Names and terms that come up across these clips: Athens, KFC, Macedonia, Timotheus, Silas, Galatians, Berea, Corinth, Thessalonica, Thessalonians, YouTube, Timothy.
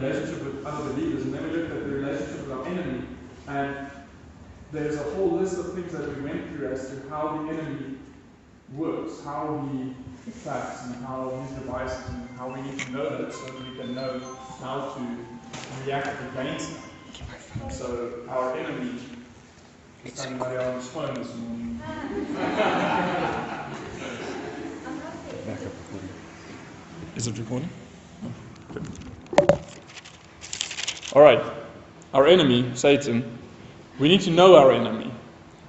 relationship with other believers, and then we looked at the relationship with our enemy, and there's a whole list of things that we went through as to how the enemy works, how he attacks, and how his devices, and how we need to know that so that we can know how to react against him. So our enemy is somebody on his phone this morning. Back up recording. Is it recording? Oh. Alright, our enemy, Satan, we need to know our enemy,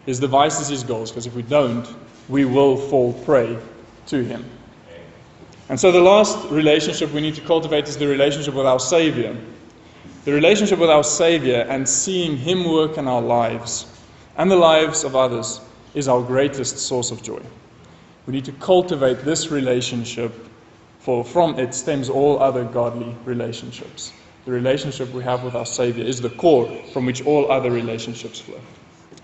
his devices, his goals, because if we don't, we will fall prey to him. And so the last relationship we need to cultivate is the relationship with our Savior. The relationship with our Savior and seeing Him work in our lives and the lives of others is our greatest source of joy. We need to cultivate this relationship, for from it stems all other godly relationships. The relationship we have with our Savior is the core from which all other relationships flow.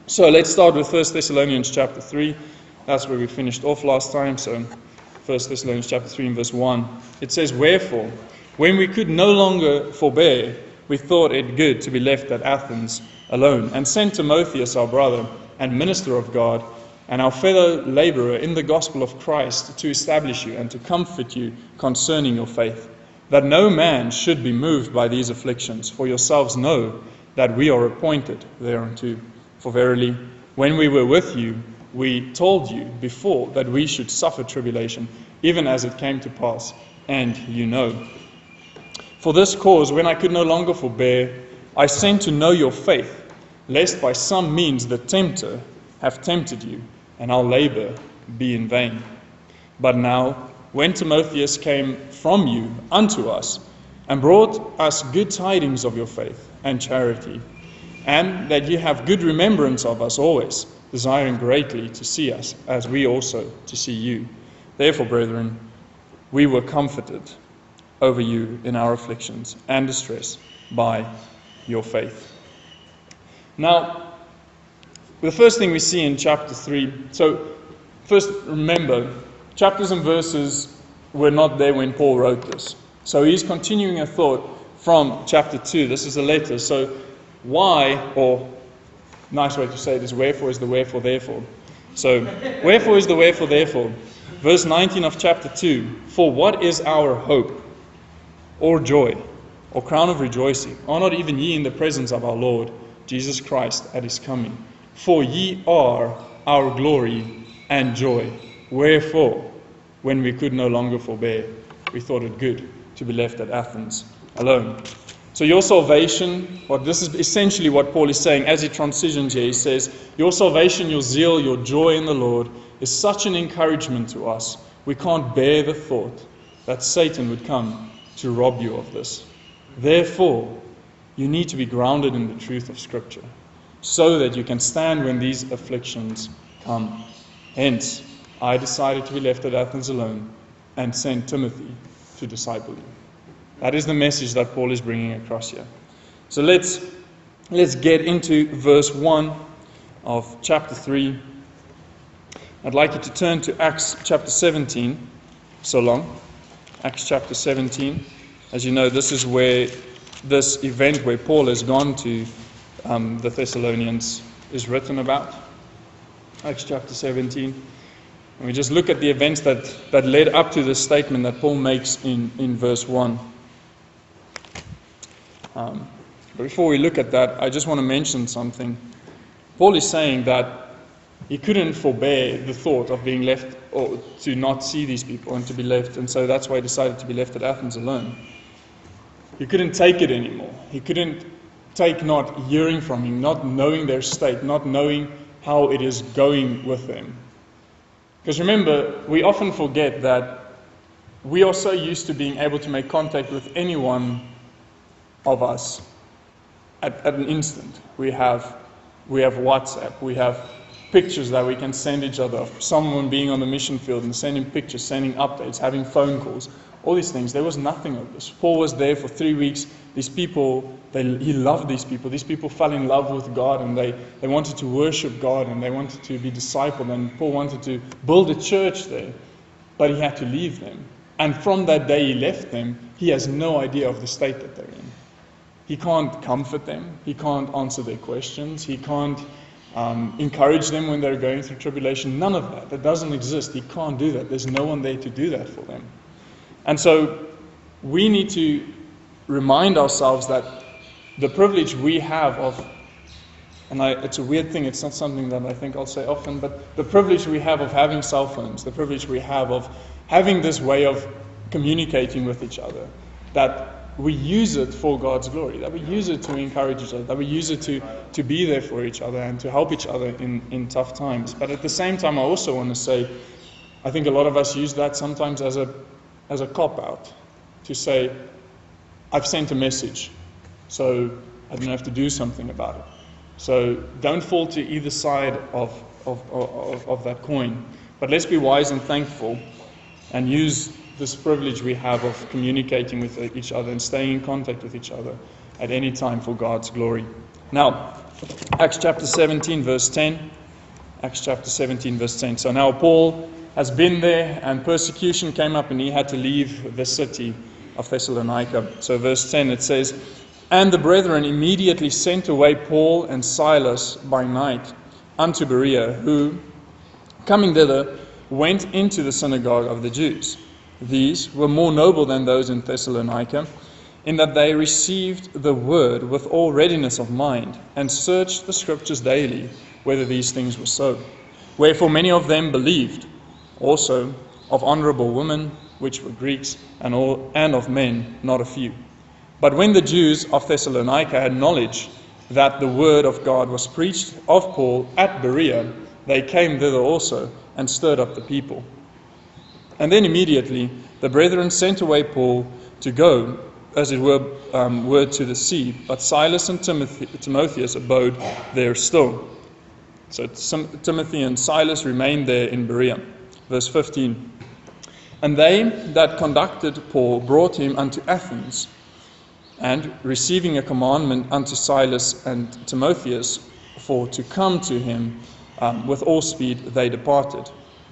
So let's start with 1 Thessalonians chapter 3. That's where we finished off last time. So 1 Thessalonians chapter 3 and verse 1. It says, "Wherefore, when we could no longer forbear, we thought it good to be left at Athens alone, and sent Timotheus, our brother and minister of God, and our fellow laborer in the gospel of Christ, to establish you and to comfort you concerning your faith, that no man should be moved by these afflictions, for yourselves know that we are appointed thereunto. For verily, when we were with you, we told you before that we should suffer tribulation, even as it came to pass, and you know. For this cause, when I could no longer forbear, I sent to know your faith, lest by some means the tempter have tempted you, and our labor be in vain. But now, when Timotheus came from you unto us, and brought us good tidings of your faith and charity, and that you have good remembrance of us always, desiring greatly to see us, as we also to see you. Therefore, brethren, we were comforted over you in our afflictions and distress by your faith." Now, the first thing we see in chapter 3, so first remember, chapters and verses were not there when Paul wrote this. So he's continuing a thought from chapter 2. This is a letter. So why, or nice way to say it is wherefore is the wherefore therefore. So wherefore is the wherefore therefore. Verse 19 of chapter 2, "For what is our hope, or joy, or crown of rejoicing? Are not even ye in the presence of our Lord Jesus Christ at His coming? For ye are our glory and joy. Wherefore, when we could no longer forbear, we thought it good to be left at Athens alone." So your salvation, or this is essentially what Paul is saying as he transitions here, he says, your salvation, your zeal, your joy in the Lord is such an encouragement to us. We can't bear the thought that Satan would come to rob you of this. Therefore, you need to be grounded in the truth of Scripture so that you can stand when these afflictions come. Hence, I decided to be left at Athens alone and sent Timothy to disciple you. That is the message that Paul is bringing across here. So let's get into verse 1 of chapter 3. I'd like you to turn to Acts chapter 17. So long. Acts chapter 17. As you know, this is where this event where Paul has gone to the Thessalonians is written about. Acts chapter 17. And we just look at the events that led up to this statement that Paul makes in verse 1. But before we look at that, I just want to mention something. Paul is saying that he couldn't forbear the thought of being left, or to not see these people and to be left. And so that's why he decided to be left at Athens alone. He couldn't take it anymore. He couldn't take not hearing from him, not knowing their state, not knowing how it is going with them. Because remember, we often forget that we are so used to being able to make contact with anyone of us at an instant. We have WhatsApp, we have pictures that we can send each other, someone being on the mission field and sending pictures, sending updates, having phone calls, all these things. There was nothing of this. Paul was there for 3 weeks. These people, he loved these people. These people fell in love with God, and they wanted to worship God, and they wanted to be discipled, and Paul wanted to build a church there, but he had to leave them And from that day he left them, he has no idea of the state that they're in. He can't comfort them. He can't answer their questions. He can't encourage them when they're going through tribulation. None of that. That doesn't exist. He can't do that. There's no one there to do that for them. And so we need to remind ourselves that the privilege we have of, and it's a weird thing, it's not something that I think I'll say often, but the privilege we have of having cell phones, the privilege we have of having this way of communicating with each other, that we use it for God's glory, that we use it to encourage each other, that we use it to be there for each other and to help each other in tough times. But at the same time, I also want to say, I think a lot of us use that sometimes as a cop-out, to say, I've sent a message, so I don't have to do something about it. So don't fall to either side of that coin. But let's be wise and thankful and use this privilege we have of communicating with each other and staying in contact with each other at any time for God's glory. Now, Acts chapter 17, verse 10. Acts chapter 17, verse 10. So now Paul has been there, and persecution came up, and he had to leave the city of Thessalonica. So verse 10, it says, "And the brethren immediately sent away Paul and Silas by night unto Berea, who, coming thither, went into the synagogue of the Jews. These were more noble than those in Thessalonica, in that they received the word with all readiness of mind, and searched the scriptures daily, whether these things were so. Wherefore many of them believed, also of honorable women, which were Greeks, and all, and of men, not a few. But when the Jews of Thessalonica had knowledge that the word of God was preached of Paul at Berea, they came thither also, and stirred up the people. And then immediately the brethren sent away Paul to go, as it were to the sea, but Silas and Timotheus abode there still." So Timothy and Silas remained there in Berea. Verse 15, "And they that conducted Paul brought him unto Athens, and receiving a commandment unto Silas and Timotheus for to come to him with all speed, they departed.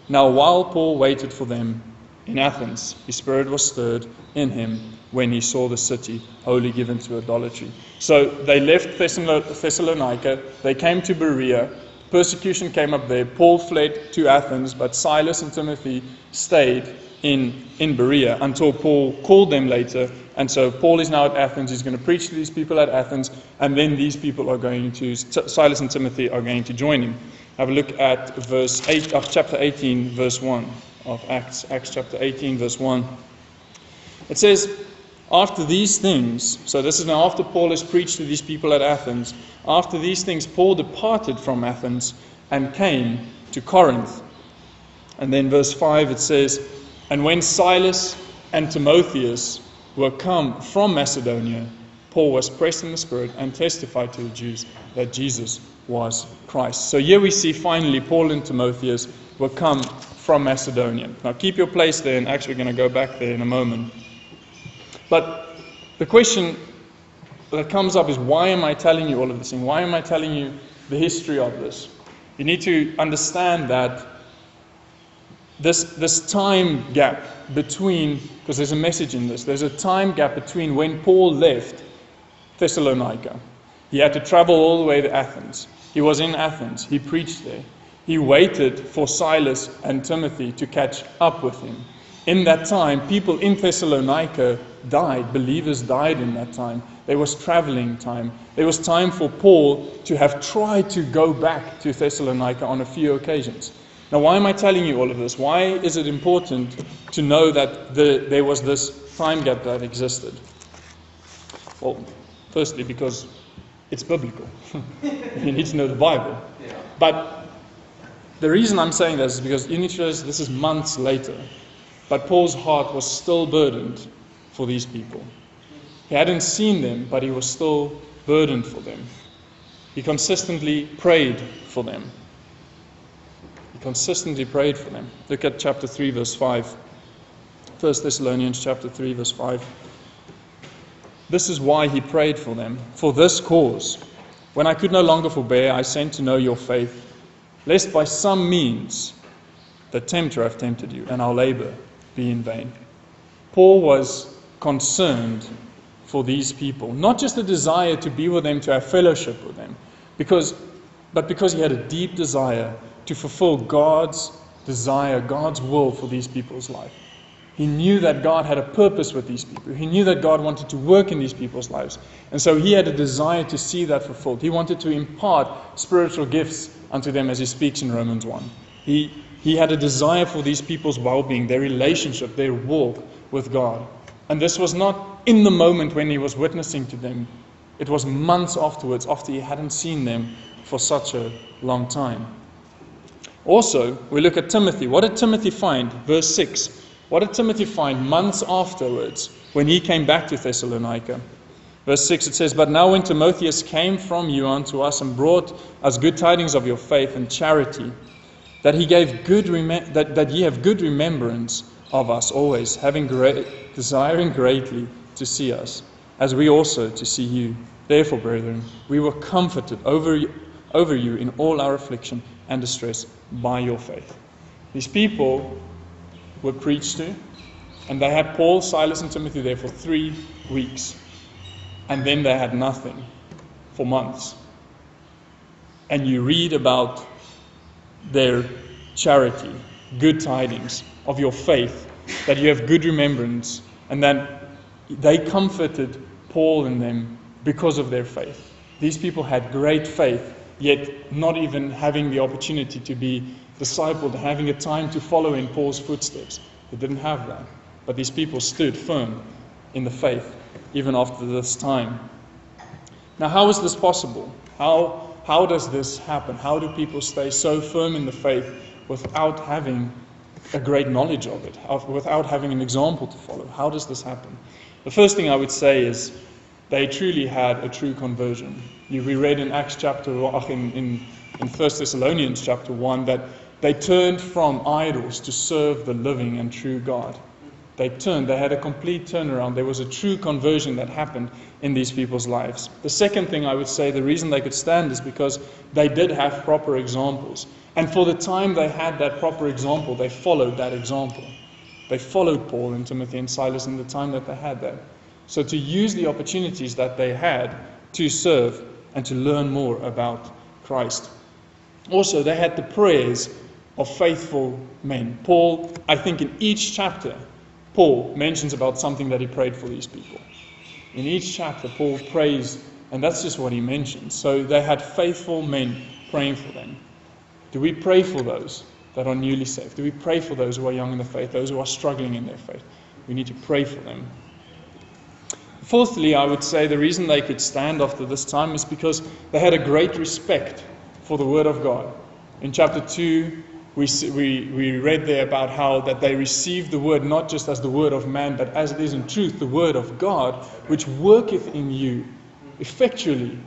Now while Paul waited for them in Athens, his spirit was stirred in him when he saw the city wholly given to idolatry." So they left Thessalonica, they came to Berea, persecution came up there, Paul fled to Athens, but Silas and Timothy stayed in Berea until Paul called them later. And so Paul is now at Athens, he's going to preach to these people at Athens, and then these people are going to, Silas and Timothy are going to join him. Have a look at verse 8 of chapter 18, verse 1 of Acts. Acts chapter 18, verse 1. It says, "After these things," so this is now after Paul has preached to these people at Athens, "after these things Paul departed from Athens and came to Corinth." And then verse 5 it says, "And when Silas and Timotheus were come from Macedonia, Paul was pressed in the spirit and testified to the Jews that Jesus was Christ." So here we see finally Paul and Timotheus were come from Macedonia. Now keep your place there, and actually we're going to go back there in a moment. But the question that comes up is, why am I telling you all of this thing? Why am I telling you the history of this? You need to understand that this time gap between, because there's a message in this, there's a time gap between when Paul left Thessalonica. He had to travel all the way to Athens. He was in Athens. He preached there. He waited for Silas and Timothy to catch up with him. In that time, people in Thessalonica died. Believers died in that time. There was traveling time. There was time for Paul to have tried to go back to Thessalonica on a few occasions. Now, why am I telling you all of this? Why is it important to know that there was this time gap that existed? Well, firstly, because it's biblical. You need to know the Bible. Yeah. But the reason I'm saying this is because you need to realize this is months later. But Paul's heart was still burdened for these people. He hadn't seen them, but he was still burdened for them. He consistently prayed for them. Look at chapter 3, verse 5. 1 Thessalonians chapter 3, verse 5. "This is why he prayed for them, for this cause. When I could no longer forbear, I sent to know your faith, lest by some means the tempter have tempted you, and our labor be in vain." Paul was concerned for these people. Not just a desire to be with them, to have fellowship with them, but because he had a deep desire to fulfill God's desire, God's will for these people's life. He knew that God had a purpose with these people. He knew that God wanted to work in these people's lives. And so he had a desire to see that fulfilled. He wanted to impart spiritual gifts unto them, as he speaks in Romans 1. He had a desire for these people's well-being, their relationship, their walk with God. And this was not in the moment when he was witnessing to them. It was months afterwards, after he hadn't seen them for such a long time. Also, we look at Timothy. What did Timothy find? Verse 6. What did Timothy find months afterwards when he came back to Thessalonica? Verse 6, it says, "But now when Timotheus came from you unto us and brought us good tidings of your faith and charity, that he gave that ye have good remembrance of us always, desiring greatly to see us, as we also to see you. Therefore, brethren, we were comforted over you in all our affliction and distress by your faith." These people were preached to, and they had Paul, Silas, and Timothy there for 3 weeks, and then they had nothing for months. And you read about their charity, good tidings of your faith, that you have good remembrance, and that they comforted Paul and them because of their faith. These people had great faith, yet not even having the opportunity to be discipled, having a time to follow in Paul's footsteps. They didn't have that. But these people stood firm in the faith, even after this time. Now, how is this possible? How does this happen? How do people stay so firm in the faith without having a great knowledge of it, without having an example to follow? How does this happen? The first thing I would say is they truly had a true conversion. We read in Acts chapter, in 1 Thessalonians chapter 1, that they turned from idols to serve the living and true God. They had a complete turnaround. There was a true conversion that happened in these people's lives. The second thing I would say, the reason they could stand is because they did have proper examples. And for the time they had that proper example, they followed that example. They followed Paul and Timothy and Silas in the time that they had that. So to use the opportunities that they had to serve and to learn more about Christ. Also, they had the prayers of faithful men. Paul, I think in each chapter, Paul mentions about something that he prayed for these people. In each chapter, Paul prays, and that's just what he mentions. So they had faithful men praying for them. Do we pray for those that are newly saved? Do we pray for those who are young in the faith, those who are struggling in their faith? We need to pray for them. Fourthly, I would say the reason they could stand after this time is because they had a great respect for the Word of God. In chapter 2, we read there about how that they received the Word not just as the Word of man, but as it is in truth, the Word of God, which worketh in you effectually.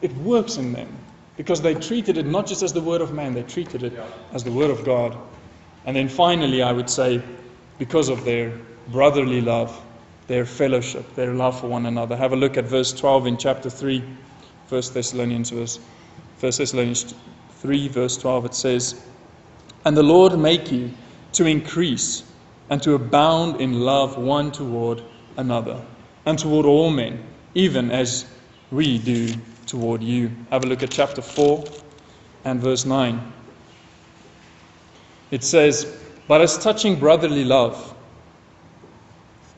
It works in them, because they treated it not just as the Word of man, they treated it as the Word of God. And then finally, I would say, because of their brotherly love, their fellowship, their love for one another. Have a look at verse 12 in chapter 3, 1 Thessalonians verse. 1 Thessalonians 3 verse 12, it says, "And the Lord make you to increase and to abound in love one toward another, and toward all men, even as we do toward you." Have a look at chapter 4 and verse 9. It says, "But as touching brotherly love,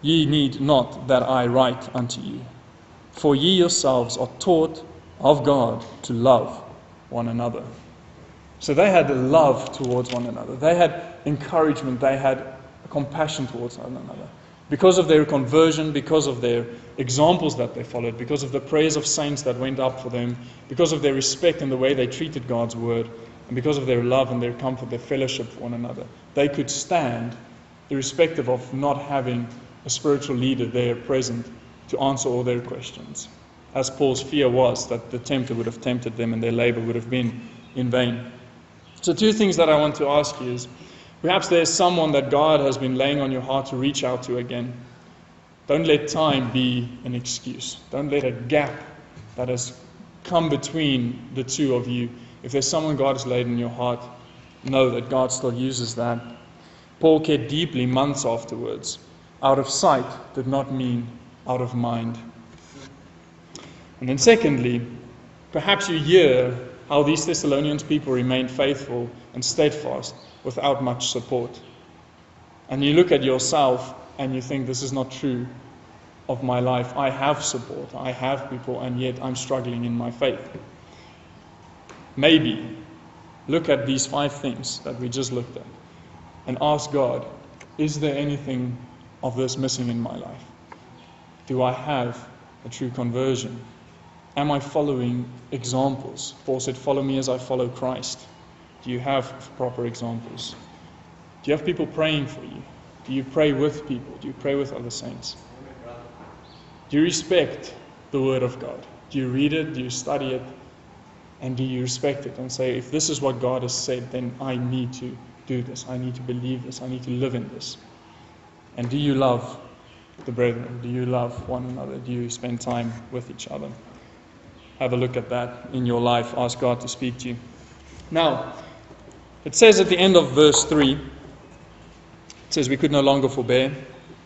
ye need not that I write unto you, for ye yourselves are taught of God to love one another." So they had love towards one another. They had encouragement. They had compassion towards one another. Because of their conversion, because of their examples that they followed, because of the prayers of saints that went up for them, because of their respect and the way they treated God's word, and because of their love and their comfort, their fellowship for one another, they could stand irrespective of not having a spiritual leader there present to answer all their questions. As Paul's fear was that the tempter would have tempted them and their labor would have been in vain. So two things that I want to ask you is, perhaps there's someone that God has been laying on your heart to reach out to again. Don't let time be an excuse. Don't let a gap that has come between the two of you. If there's someone God has laid in your heart, know that God still uses that. Paul cared deeply months afterwards out of sight did not mean out of mind. And then secondly, perhaps you hear how these Thessalonians people remained faithful and steadfast without much support. And you look at yourself and you think, this is not true of my life. I have support, I have people, and yet I'm struggling in my faith. Maybe look at these 5 things that we just looked at and ask God, is there anything of this missing in my life? Do I have a true conversion? Am I following examples? Paul said, follow me as I follow Christ. Do you have proper examples? Do you have people praying for you? Do you pray with people? Do you pray with other saints? Do you respect the Word of God? Do you read it? Do you study it? And do you respect it and say, if this is what God has said, then I need to do this. I need to believe this. I need to live in this. And do you love the brethren? Do you love one another? Do you spend time with each other? Have a look at that in your life. Ask God to speak to you. Now, it says at the end of verse 3, it says we could no longer forbear.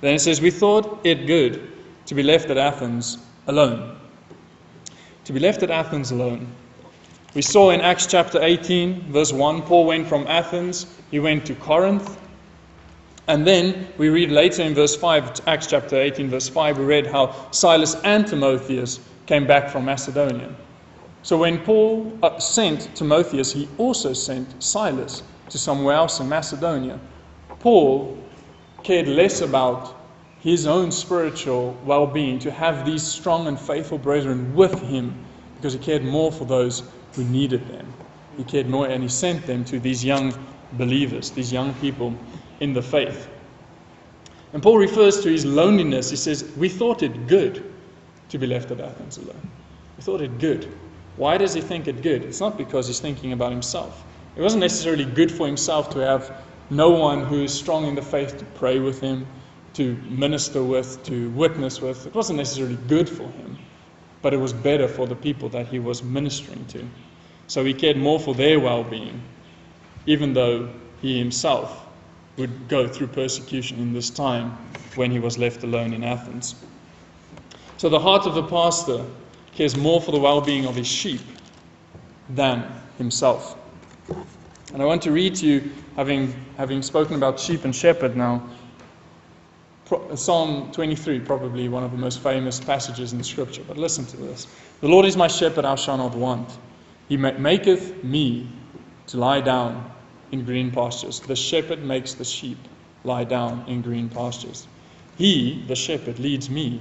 Then it says we thought it good to be left at Athens alone. To be left at Athens alone. We saw in Acts chapter 18, verse 1, Paul went from Athens, he went to Corinth. And then we read later in verse 5, Acts chapter 18, verse 5, we read how Silas and Timotheus came back from Macedonia. So when Paul sent Timotheus, he also sent Silas to somewhere else in Macedonia. Paul cared less about his own spiritual well-being to have these strong and faithful brethren with him, because he cared more for those who needed them. He cared more, and he sent them to these young believers, these young people in the faith. And Paul refers to his loneliness. He says, we thought it good to be left at Athens alone. We thought it good. Why does he think it good? It's not because he's thinking about himself. It wasn't necessarily good for himself to have no one who is strong in the faith to pray with him, to minister with, to witness with. It wasn't necessarily good for him, but it was better for the people that he was ministering to. So he cared more for their well-being, even though he himself would go through persecution in this time when he was left alone in Athens. So the heart of the pastor cares more for the well-being of his sheep than himself. And I want to read to you, having spoken about sheep and shepherd now, Psalm 23, probably one of the most famous passages in Scripture. But listen to this. The Lord is my shepherd, I shall not want. He maketh me to lie down in green pastures. The shepherd makes the sheep lie down in green pastures. He, the shepherd, leads me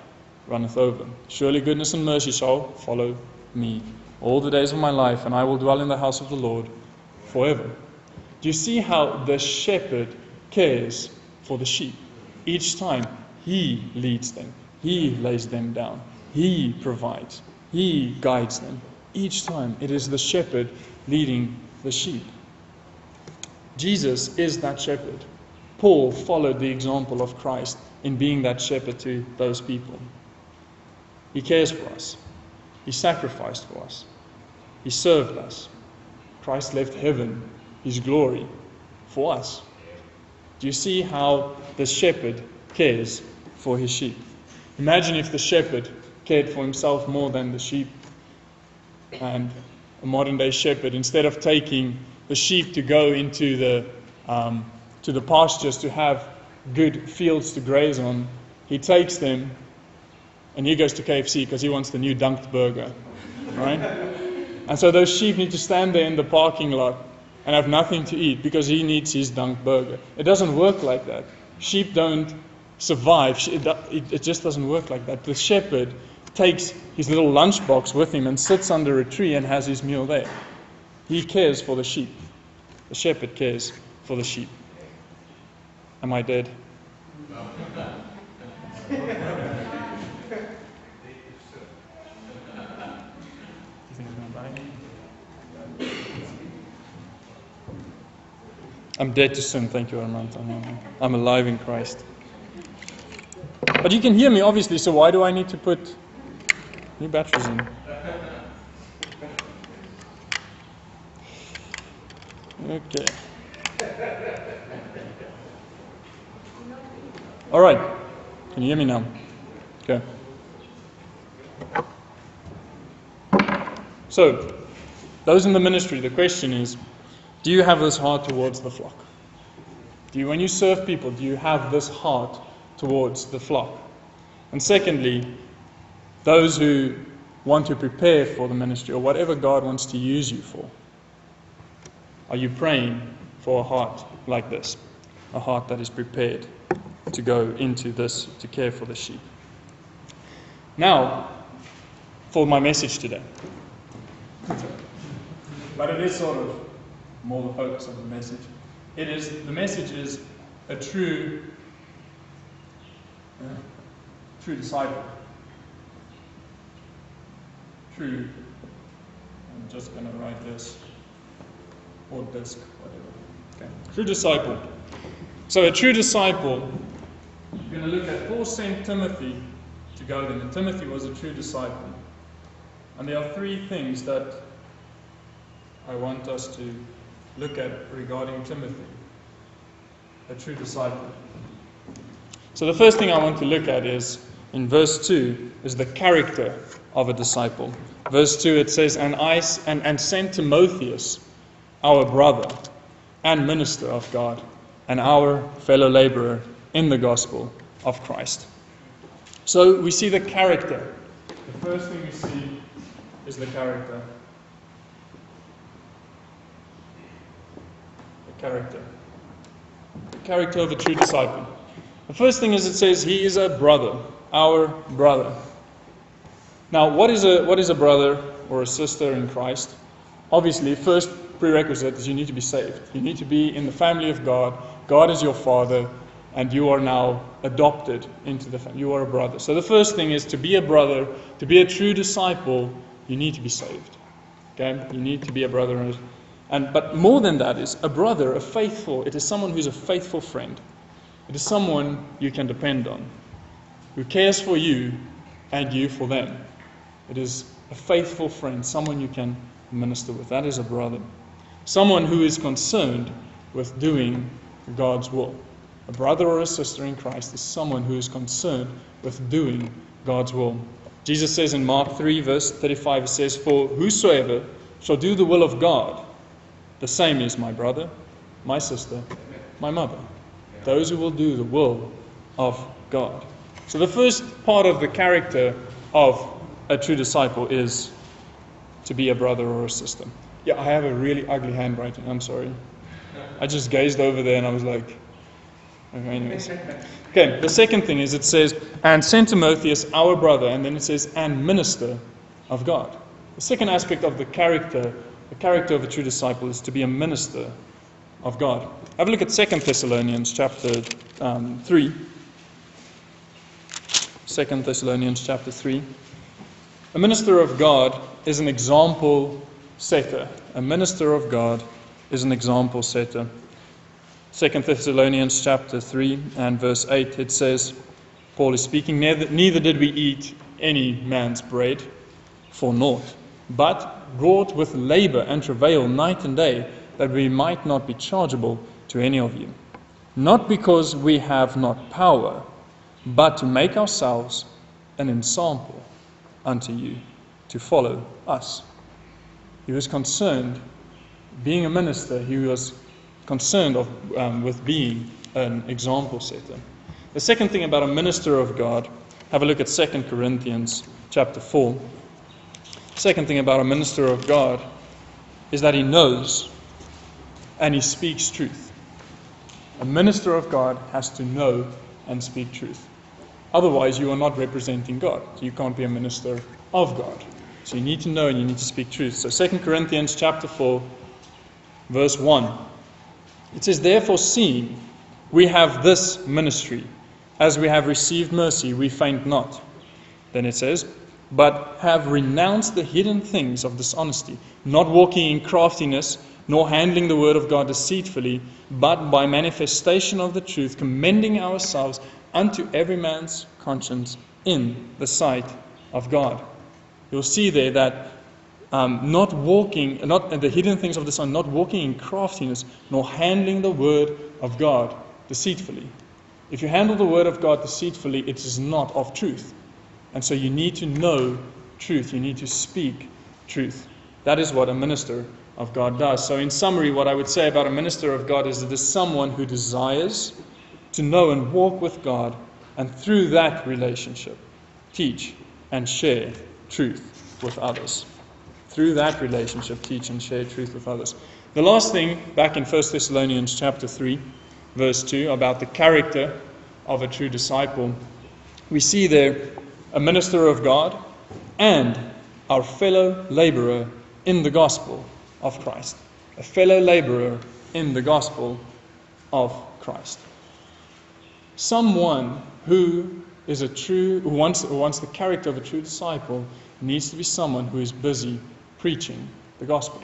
runneth over. Surely goodness and mercy shall follow me all the days of my life, and I will dwell in the house of the Lord forever. Do you see how the shepherd cares for the sheep? Each time he leads them, he lays them down, he provides, he guides them. Each time it is the shepherd leading the sheep. Jesus is that shepherd. Paul followed the example of Christ in being that shepherd to those people. He cares for us. He sacrificed for us. He served us. Christ left heaven, his glory, for us. Do you see how the shepherd cares for his sheep? Imagine if the shepherd cared for himself more than the sheep. And a modern day shepherd, instead of taking the sheep to go into to the pastures to have good fields to graze on, he takes them and he goes to KFC because he wants the new dunked burger, right? And so those sheep need to stand there in the parking lot and have nothing to eat because he needs his dunked burger. It doesn't work like that. Sheep don't survive. It just doesn't work like that. The shepherd takes his little lunchbox with him and sits under a tree and has his meal there. He cares for the sheep. The shepherd cares for the sheep. Am I dead? I'm dead to sin. Thank you, Armand. I'm alive in Christ. But you can hear me, obviously, so why do I need to put new batteries in? Okay. All right. Can you hear me now? Okay. So, those in the ministry, the question is, do you have this heart towards the flock? Do you, when you serve people, do you have this heart towards the flock? And secondly, those who want to prepare for the ministry or whatever God wants to use you for, are you praying for a heart like this? A heart that is prepared to go into this, to care for the sheep. Now, for my message today. But it is sort of more the focus of the message. It is, the message is a true disciple. True, I'm just going to write this, or disc, whatever. Okay. True disciple. So a true disciple, you're going to look at Paul sent Timothy to go there, and Timothy was a true disciple. And there are three things that I want us to look at regarding Timothy, a true disciple. So the first thing I want to look at is, in verse 2, is the character of a disciple. Verse 2, it says, And sent Timotheus, our brother and minister of God, and our fellow laborer in the gospel of Christ. So we see the character. The first thing we see is the character. The character of a true disciple. The first thing is, it says he is a brother, our brother. Now, what is a brother or a sister in Christ? Obviously, first prerequisite is you need to be saved. You need to be in the family of God. God is your father, and you are now adopted into the family. You are a brother. So the first thing is, to be a brother, to be a true disciple, you need to be saved. Okay? You need to be a brother. But more than that is a brother, it is someone who's a faithful friend. It is someone you can depend on, who cares for you and you for them. It is a faithful friend, someone you can minister with. That is a brother. Someone who is concerned with doing God's will. A brother or a sister in Christ is someone who is concerned with doing God's will. Jesus says in Mark 3 verse 35, it says, "For whosoever shall do the will of God, the same is my brother, my sister, my mother." Those who will do the will of God. So the first part of the character of a true disciple is to be a brother or a sister. Yeah, I have a really ugly handwriting. I'm sorry. I just gazed over there and I was like, anyways. Okay, the second thing is, it says, and sent Timotheus, our brother, and then it says, and minister of God. The second aspect of the character of a true disciple is to be a minister of God. Have a look at 2 Thessalonians chapter 3. 2 Thessalonians chapter 3. A minister of God is an example setter. A minister of God is an example setter. 2 Thessalonians chapter 3 and verse 8, it says, Paul is speaking, neither did we eat any man's bread for naught, but wrought with labor and travail night and day, that we might not be chargeable to any of you. Not because we have not power, but to make ourselves an ensample unto you, to follow us. He was concerned, being a minister, he was concerned with being an example setter. The second thing about a minister of God, have a look at 2 Corinthians chapter 4. Second thing about a minister of God is that he knows and he speaks truth. A minister of God has to know and speak truth. Otherwise, you are not representing God. So you can't be a minister of God. So you need to know and you need to speak truth. So 2 Corinthians chapter 4, verse 1. It says, "Therefore seeing we have this ministry, as we have received mercy, we faint not." Then it says, but have renounced the hidden things of dishonesty, not walking in craftiness, nor handling the word of God deceitfully, but by manifestation of the truth, commending ourselves unto every man's conscience in the sight of God. You'll see there that the hidden things of the Son, not walking in craftiness, nor handling the word of God deceitfully. If you handle the word of God deceitfully, it is not of truth. And so you need to know truth. You need to speak truth. That is what a minister of God does. So in summary, what I would say about a minister of God is that it is someone who desires to know and walk with God, and through that relationship, teach and share truth with others. Through that relationship, teach and share truth with others. The last thing, back in 1 Thessalonians chapter 3, verse 2, about the character of a true disciple, we see there a minister of God and our fellow laborer in the gospel of Christ. A fellow laborer in the gospel of Christ. Someone who is who wants the character of a true disciple needs to be someone who is busy preaching the gospel.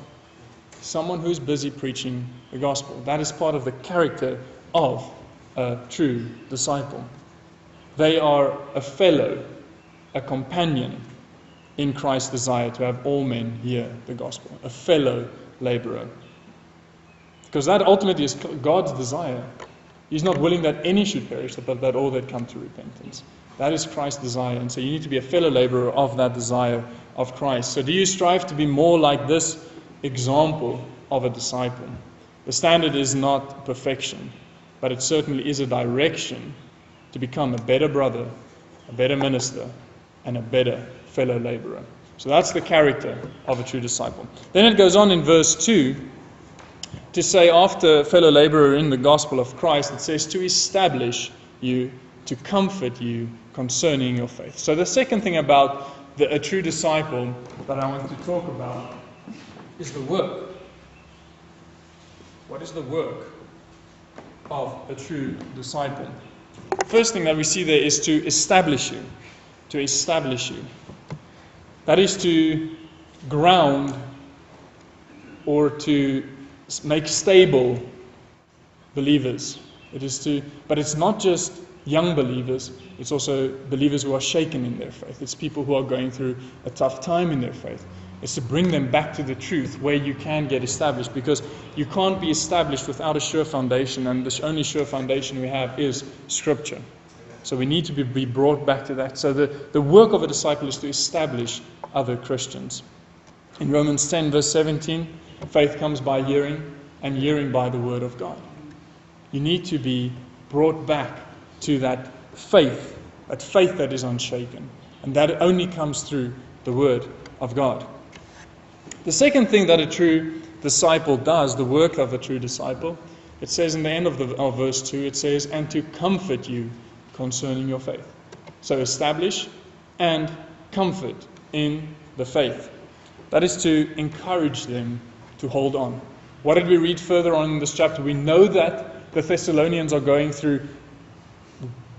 Someone who is busy preaching the gospel. That is part of the character of a true disciple. They are a fellow, a companion in Christ's desire to have all men hear the gospel. A fellow laborer. Because that ultimately is God's desire. He's not willing that any should perish, but that all that come to repentance. That is Christ's desire. And so you need to be a fellow laborer of that desire of Christ. So do you strive to be more like this example of a disciple? The standard is not perfection, but it certainly is a direction to become a better brother, a better minister, and a better fellow laborer. So that's the character of a true disciple. Then it goes on in verse 2 to say, after fellow laborer in the gospel of Christ, it says to establish you, to comfort you concerning your faith. So the second thing about a true disciple that I want to talk about is the work. What is the work of a true disciple? The first thing that we see there is to establish you. To establish you. That is to ground or to make stable believers. But it's not just young believers, it's also believers who are shaken in their faith. It's people who are going through a tough time in their faith. It's to bring them back to the truth where you can get established, because you can't be established without a sure foundation, and the only sure foundation we have is Scripture. So we need to be brought back to that. So the work of a disciple is to establish other Christians. In Romans 10 verse 17, faith comes by hearing, and hearing by the word of God. You need to be brought back to that faith that is unshaken. And that only comes through the word of God. The second thing that a true disciple does, the work of a true disciple, it says in the end of verse 2, it says, and to comfort you concerning your faith. So establish and comfort in the faith. That is to encourage them to hold on. What did we read further on in this chapter? We know that the Thessalonians are going through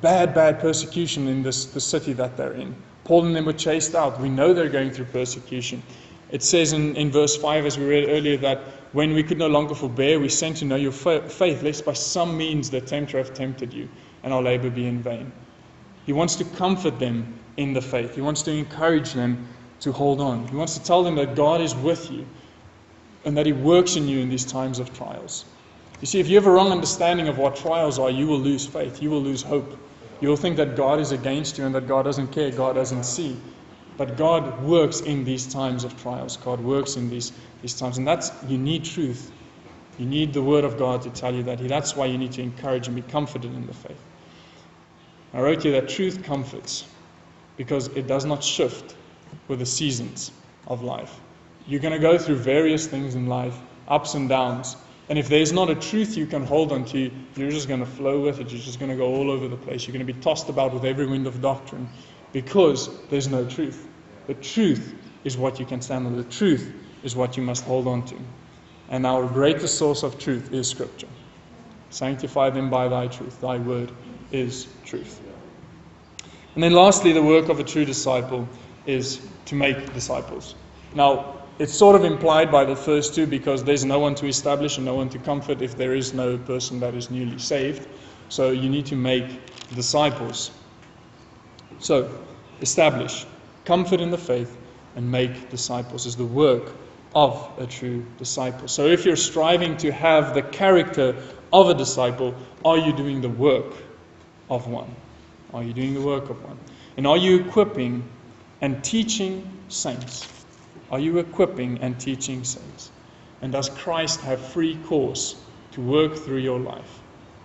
bad persecution in the city that they're in. Paul and them were chased out. We know they're going through persecution. It says in verse 5, as we read earlier, that when we could no longer forbear, we sent to know your faith, lest by some means the tempter have tempted you, and our labor be in vain. He wants to comfort them in the faith. He wants to encourage them to hold on. He wants to tell them that God is with you, and that He works in you in these times of trials. You see, if you have a wrong understanding of what trials are, you will lose faith. You will lose hope. You'll think that God is against you and that God doesn't care, God doesn't see. But God works in these times of trials. God works in these times. And you need truth. You need the word of God to tell you that. That's why you need to encourage and be comforted in the faith. I wrote you that truth comforts, because it does not shift with the seasons of life. You're going to go through various things in life, ups and downs. And if there's not a truth you can hold on to, you're just going to flow with it. You're just going to go all over the place. You're going to be tossed about with every wind of doctrine, because there's no truth. The truth is what you can stand on. The truth is what you must hold on to. And our greatest source of truth is Scripture. Sanctify them by thy truth. Thy word is truth. And then lastly, the work of a true disciple is to make disciples. Now, it's sort of implied by the first two because there's no one to establish and no one to comfort if there is no person that is newly saved. So you need to make disciples. So, establish, comfort in the faith, and make disciples is the work of a true disciple. So if you're striving to have the character of a disciple, are you doing the work of one? Are you doing the work of one? And are you equipping and teaching saints? Are you equipping and teaching saints? And does Christ have free course to work through your life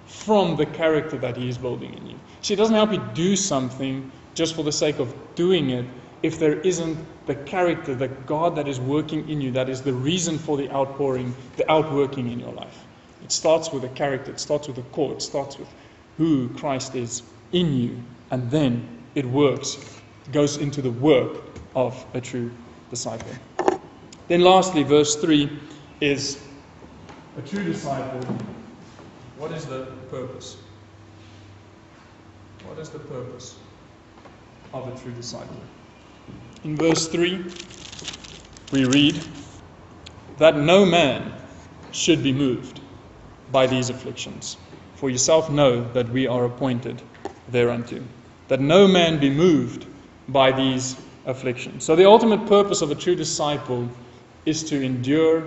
from the character that he is building in you? See, it doesn't help you do something just for the sake of doing it if there isn't the character, the God that is working in you, that is the reason for the outpouring, the outworking in your life. It starts with the character, it starts with the core, it starts with who Christ is in you, and then it works, it goes into the work of a true disciple. Then lastly, verse 3 is a true disciple. What is the purpose? What is the purpose of a true disciple? In verse 3, we read that no man should be moved by these afflictions. For yourself know that we are appointed thereunto. That no man be moved by these afflictions. So the ultimate purpose of a true disciple is to endure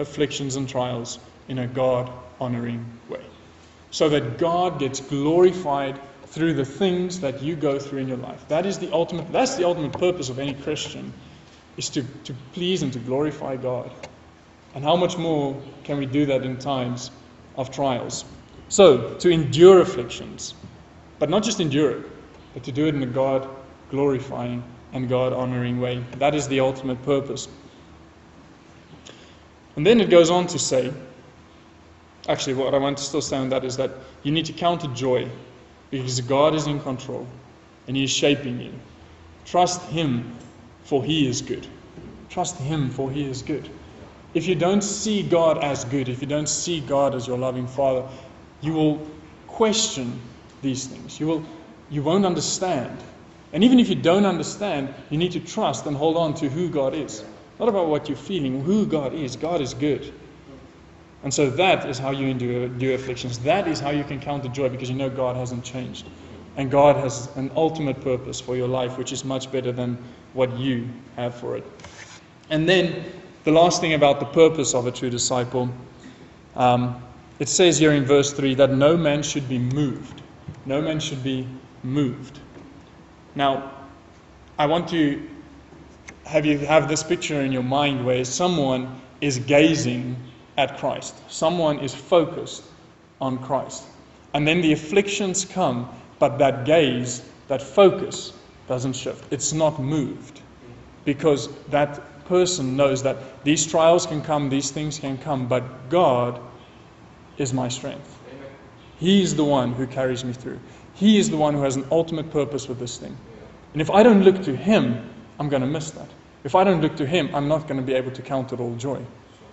afflictions and trials in a God-honoring way. So that God gets glorified through the things that you go through in your life. That's the ultimate purpose of any Christian, is to please and to glorify God. And how much more can we do that in times of trials? So, to endure afflictions, but not just endure it, but to do it in a God-glorifying and God-honoring way. That is the ultimate purpose. And then it goes on to say, actually what I want to still say on that is that you need to count it joy, because God is in control and he is shaping you. Trust him, for he is good. Trust him, for he is good. If you don't see God as good, if you don't see God as your loving Father, you will question these things. You won't understand. And even if you don't understand, you need to trust and hold on to who God is. Not about what you're feeling, who God is. God is good. And so that is how you endure afflictions. That is how you can count the joy, because you know God hasn't changed. And God has an ultimate purpose for your life, which is much better than what you have for it. And then the last thing about the purpose of a true disciple, it says here in verse 3 that no man should be moved. No man should be moved. Now, I want to have you have this picture in your mind where someone is gazing at Christ. Someone is focused on Christ. And then the afflictions come, but that gaze, that focus doesn't shift. It's not moved. Because that person knows that these trials can come, these things can come, but God is my strength. He is the one who carries me through. He is the one who has an ultimate purpose with this thing. And if I don't look to him, I'm going to miss that. If I don't look to him, I'm not going to be able to count it all joy.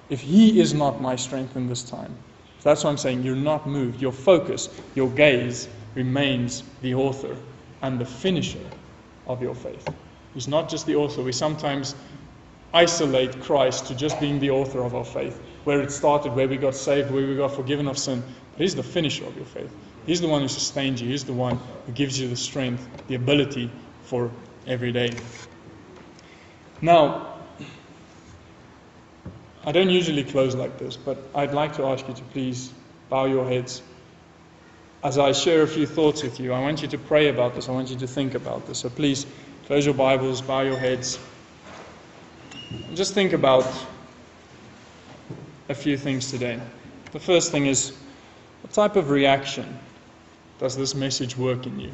If he is not my strength in this time. So that's why I'm saying you're not moved. Your focus, your gaze remains the author and the finisher of your faith. He's not just the author. We sometimes isolate Christ to just being the author of our faith, where it started, where we got saved, where we got forgiven of sin. But he's the finisher of your faith. He's the one who sustains you. He's the one who gives you the strength, the ability for every day. Now, I don't usually close like this, but I'd like to ask you to please bow your heads. As I share a few thoughts with you, I want you to pray about this. I want you to think about this. So please close your Bibles, bow your heads. And just think about a few things today. The first thing is, what type of reaction does this message work in you?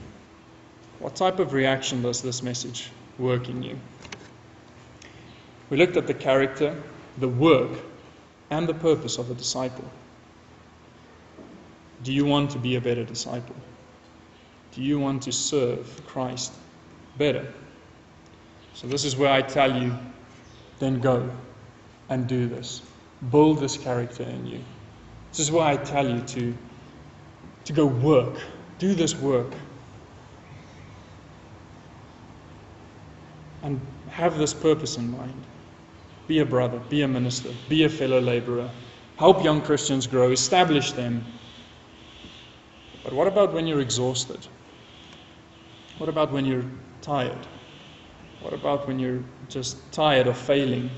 What type of reaction does this message work in you? We looked at the character, the work, and the purpose of a disciple. Do you want to be a better disciple? Do you want to serve Christ better? So this is where I tell you, then go and do this. Build this character in you. This is why I tell you to go work. Do this work. and have this purpose in mind. Be a brother, be a minister, be a fellow laborer. Help young Christians grow, establish them. But what about when you're exhausted? What about when you're tired? What about when you're just tired of failing?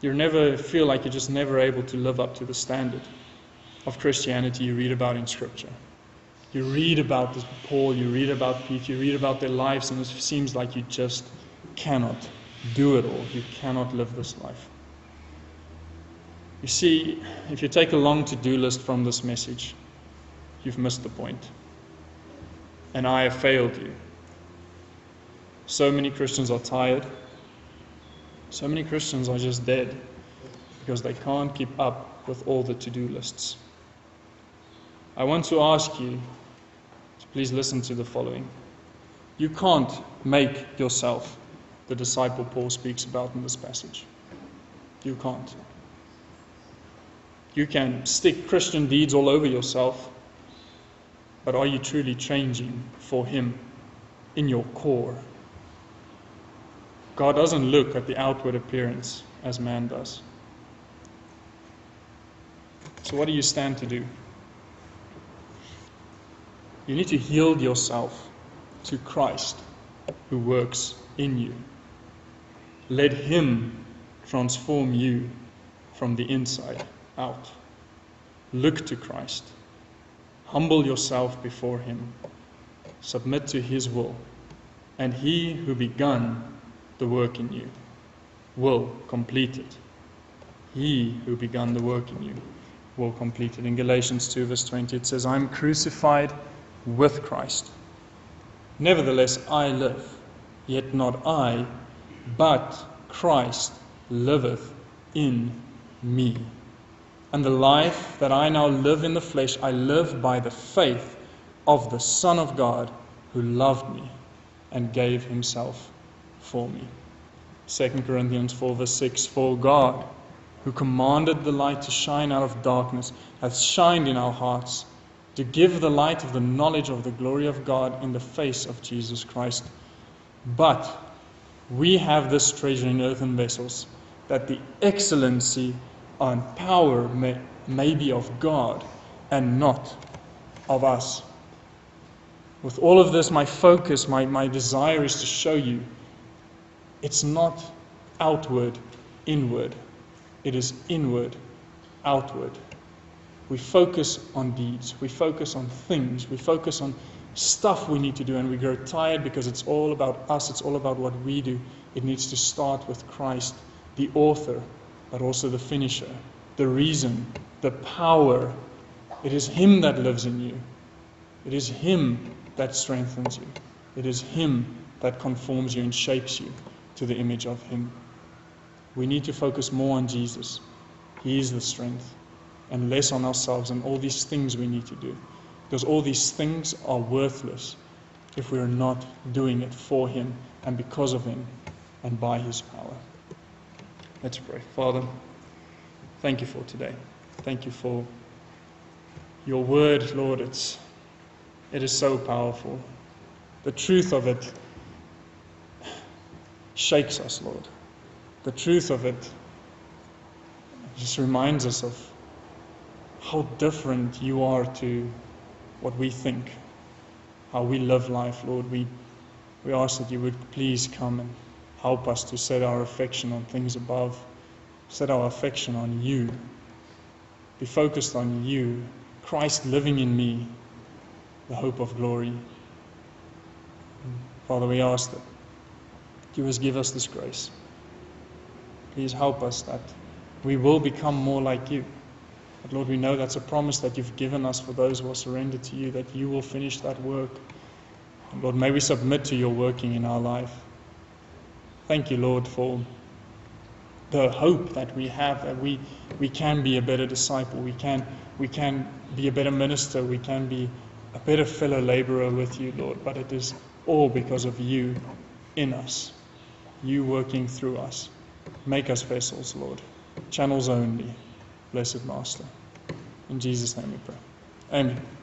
You never feel like you're just never able to live up to the standard of Christianity you read about in Scripture. You read about this Paul, you read about Peter, you read about their lives, and it seems like you just cannot do it all. You cannot live this life. You see, if you take a long to-do list from this message, you've missed the point. And I have failed you. So many Christians are tired. So many Christians are just dead because they can't keep up with all the to-do lists. I want to ask you to please listen to the following. You can't make yourself the disciple Paul speaks about in this passage. You can't. You can stick Christian deeds all over yourself, but are you truly changing for Him in your core? God doesn't look at the outward appearance as man does. So what do you stand to do? You need to yield yourself to Christ who works in you. Let Him transform you from the inside out. Look to Christ. Humble yourself before Him. Submit to His will. And He who begun the work in you will complete it. He who began the work in you will complete it. In Galatians 2 verse 20 it says, I am crucified with Christ. Nevertheless I live, yet not I, but Christ liveth in me. And the life that I now live in the flesh, I live by the faith of the Son of God who loved me and gave Himself for me. 2 Corinthians 4 verse 6, for God, who commanded the light to shine out of darkness, hath shined in our hearts to give the light of the knowledge of the glory of God in the face of Jesus Christ. But we have this treasure in earthen vessels, that the excellency and power may be of God and not of us. With all of this, my focus, my desire is to show you it's not outward, inward. It is inward, outward. We focus on deeds. We focus on things. We focus on stuff we need to do, and we grow tired because it's all about us. It's all about what we do. It needs to start with Christ, the author, but also the finisher, the reason, the power. It is Him that lives in you. It is Him that strengthens you. It is Him that conforms you and shapes you to the image of Him. We need to focus more on Jesus. He is the strength, and less on ourselves and all these things we need to do, because all these things are worthless if we are not doing it for Him and because of Him and by His power. Let's pray. Father, thank You for today. Thank You for Your word, Lord. It is so powerful. The truth of it shakes us, Lord. The truth of it just reminds us of how different You are to what we think, how we live life, Lord. We ask that You would please come and help us to set our affection on things above, set our affection on You, be focused on You, Christ living in me, the hope of glory. Father, we ask that You must give us this grace. Please help us that we will become more like You. But Lord, we know that's a promise that You've given us for those who are surrendered to You, that You will finish that work. And Lord, may we submit to Your working in our life. Thank You, Lord, for the hope that we have, that we can be a better disciple, we can be a better minister, we can be a better fellow laborer with You, Lord. But it is all because of You in us, You working through us. Make us vessels, Lord, channels only, blessed Master. In Jesus' name we pray. Amen.